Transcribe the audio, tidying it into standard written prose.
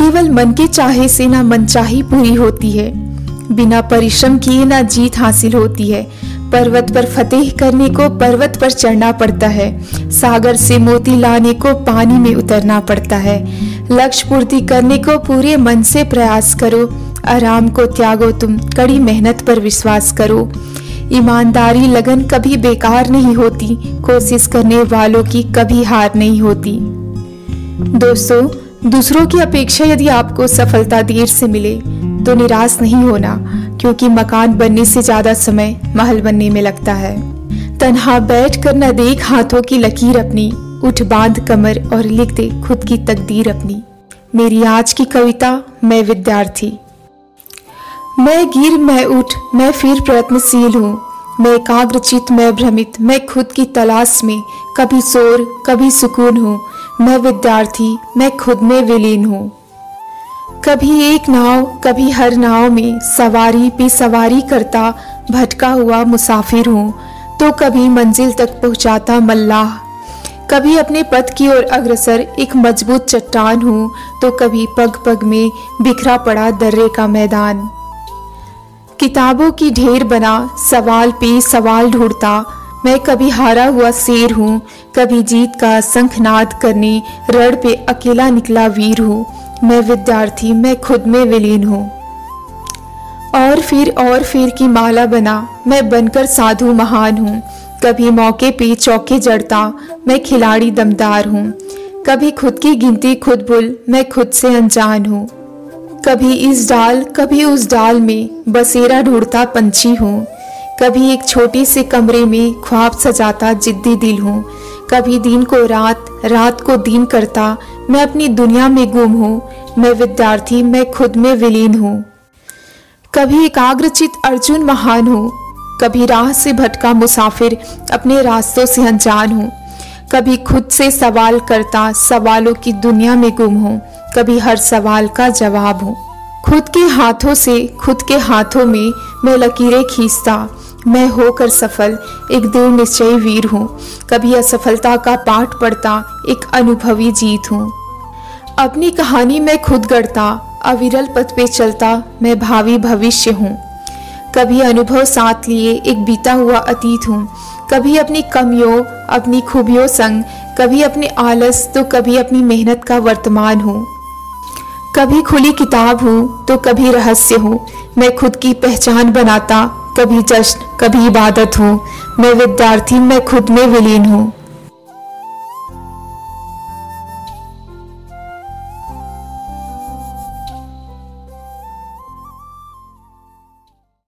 केवल मन के चाहे से ना मनचाही पूरी होती है, बिना परिश्रम किए ना जीत हासिल होती है। पर्वत पर फतेह करने को पर्वत पर चढ़ना पड़ता है, सागर से मोती लाने को पानी में उतरना पड़ता है। लक्ष्य पूर्ति करने को पूरे मन से प्रयास करो, आराम को त्यागो, तुम कड़ी मेहनत पर विश्वास करो। ईमानदारी लगन कभी बेकार नहीं होती, कोशिश करने वालों की कभी हार नहीं होती। दोस्तों, दूसरों की अपेक्षा यदि आपको सफलता देर से मिले तो निराश नहीं होना, क्योंकि मकान बनने से ज्यादा समय महल बनने में लगता है। तन्हा बैठ कर न देख हाथों की लकीर अपनी, उठ बांध कमर और लिख दे खुद की तकदीर अपनी। मेरी आज की कविता मैं विद्यार्थी। मैं गिर, मैं उठ, मैं फिर प्रयत्नशील हूँ। मैं एकाग्रचित, मैं भ्रमित, मैं खुद की तलाश में, कभी शोर कभी सुकून हूँ। मैं विद्यार्थी, मैं खुद में विलीन हूँ। कभी एक नाव कभी हर नाव में, सवारी पे सवारी करता भटका हुआ मुसाफिर हूँ। तो कभी मंजिल तक पहुँचाता मल्लाह, कभी अपने पथ की ओर अग्रसर एक मजबूत चट्टान हूँ। तो कभी पग पग में बिखरा पड़ा दर्रे का मैदान, किताबों की ढेर बना सवाल पे सवाल ढूंढता। मैं कभी हारा हुआ शेर हूँ, कभी जीत का शंखनाद करने रण पे अकेला निकला वीर हूँ। मैं विद्यार्थी, मैं खुद में विलीन हूँ। और फिर की माला बना मैं बनकर साधु महान हूँ। कभी मौके पे चौके जड़ता, मैं खिलाड़ी दमदार हूँ। कभी खुद की गिनती खुद भूल, मैं खुद से अनजान हूँ। कभी इस डाल कभी उस डाल में बसेरा ढूंढता पंछी हूँ। कभी एक छोटे से कमरे में ख्वाब सजाता जिद्दी दिल हूँ। कभी दिन को रात, रात को दिन करता मैं अपनी दुनिया में गुम हूँ। मैं विद्यार्थी, मैं खुद में विलीन हूँ। कभी एकाग्रचित अर्जुन महान हूँ, कभी राह से भटका मुसाफिर, अपने रास्तों से अनजान हूँ। कभी खुद से सवाल करता सवालों की दुनिया में गुम हूँ, कभी हर सवाल का जवाब हूँ। खुद के हाथों से खुद के हाथों में मैं लकीरें खींचता, मैं होकर सफल एक दृढ़ निश्चयी वीर हूँ। कभी असफलता का पाठ पढ़ता एक अनुभवी जीत हूँ। अपनी कहानी मैं खुद गढ़ता, अविरल पथ पे चलता मैं भावी भविष्य हूँ। कभी अनुभव साथ लिए एक बीता हुआ अतीत हूँ। कभी अपनी कमियों अपनी खूबियों संग, कभी अपने आलस तो कभी अपनी मेहनत का वर्तमान हूँ। कभी खुली किताब हूँ तो कभी रहस्य हूँ। मैं खुद की पहचान बनाता, कभी जश्न कभी इबादत हूँ। मैं विद्यार्थी, मैं खुद में विलीन हूँ।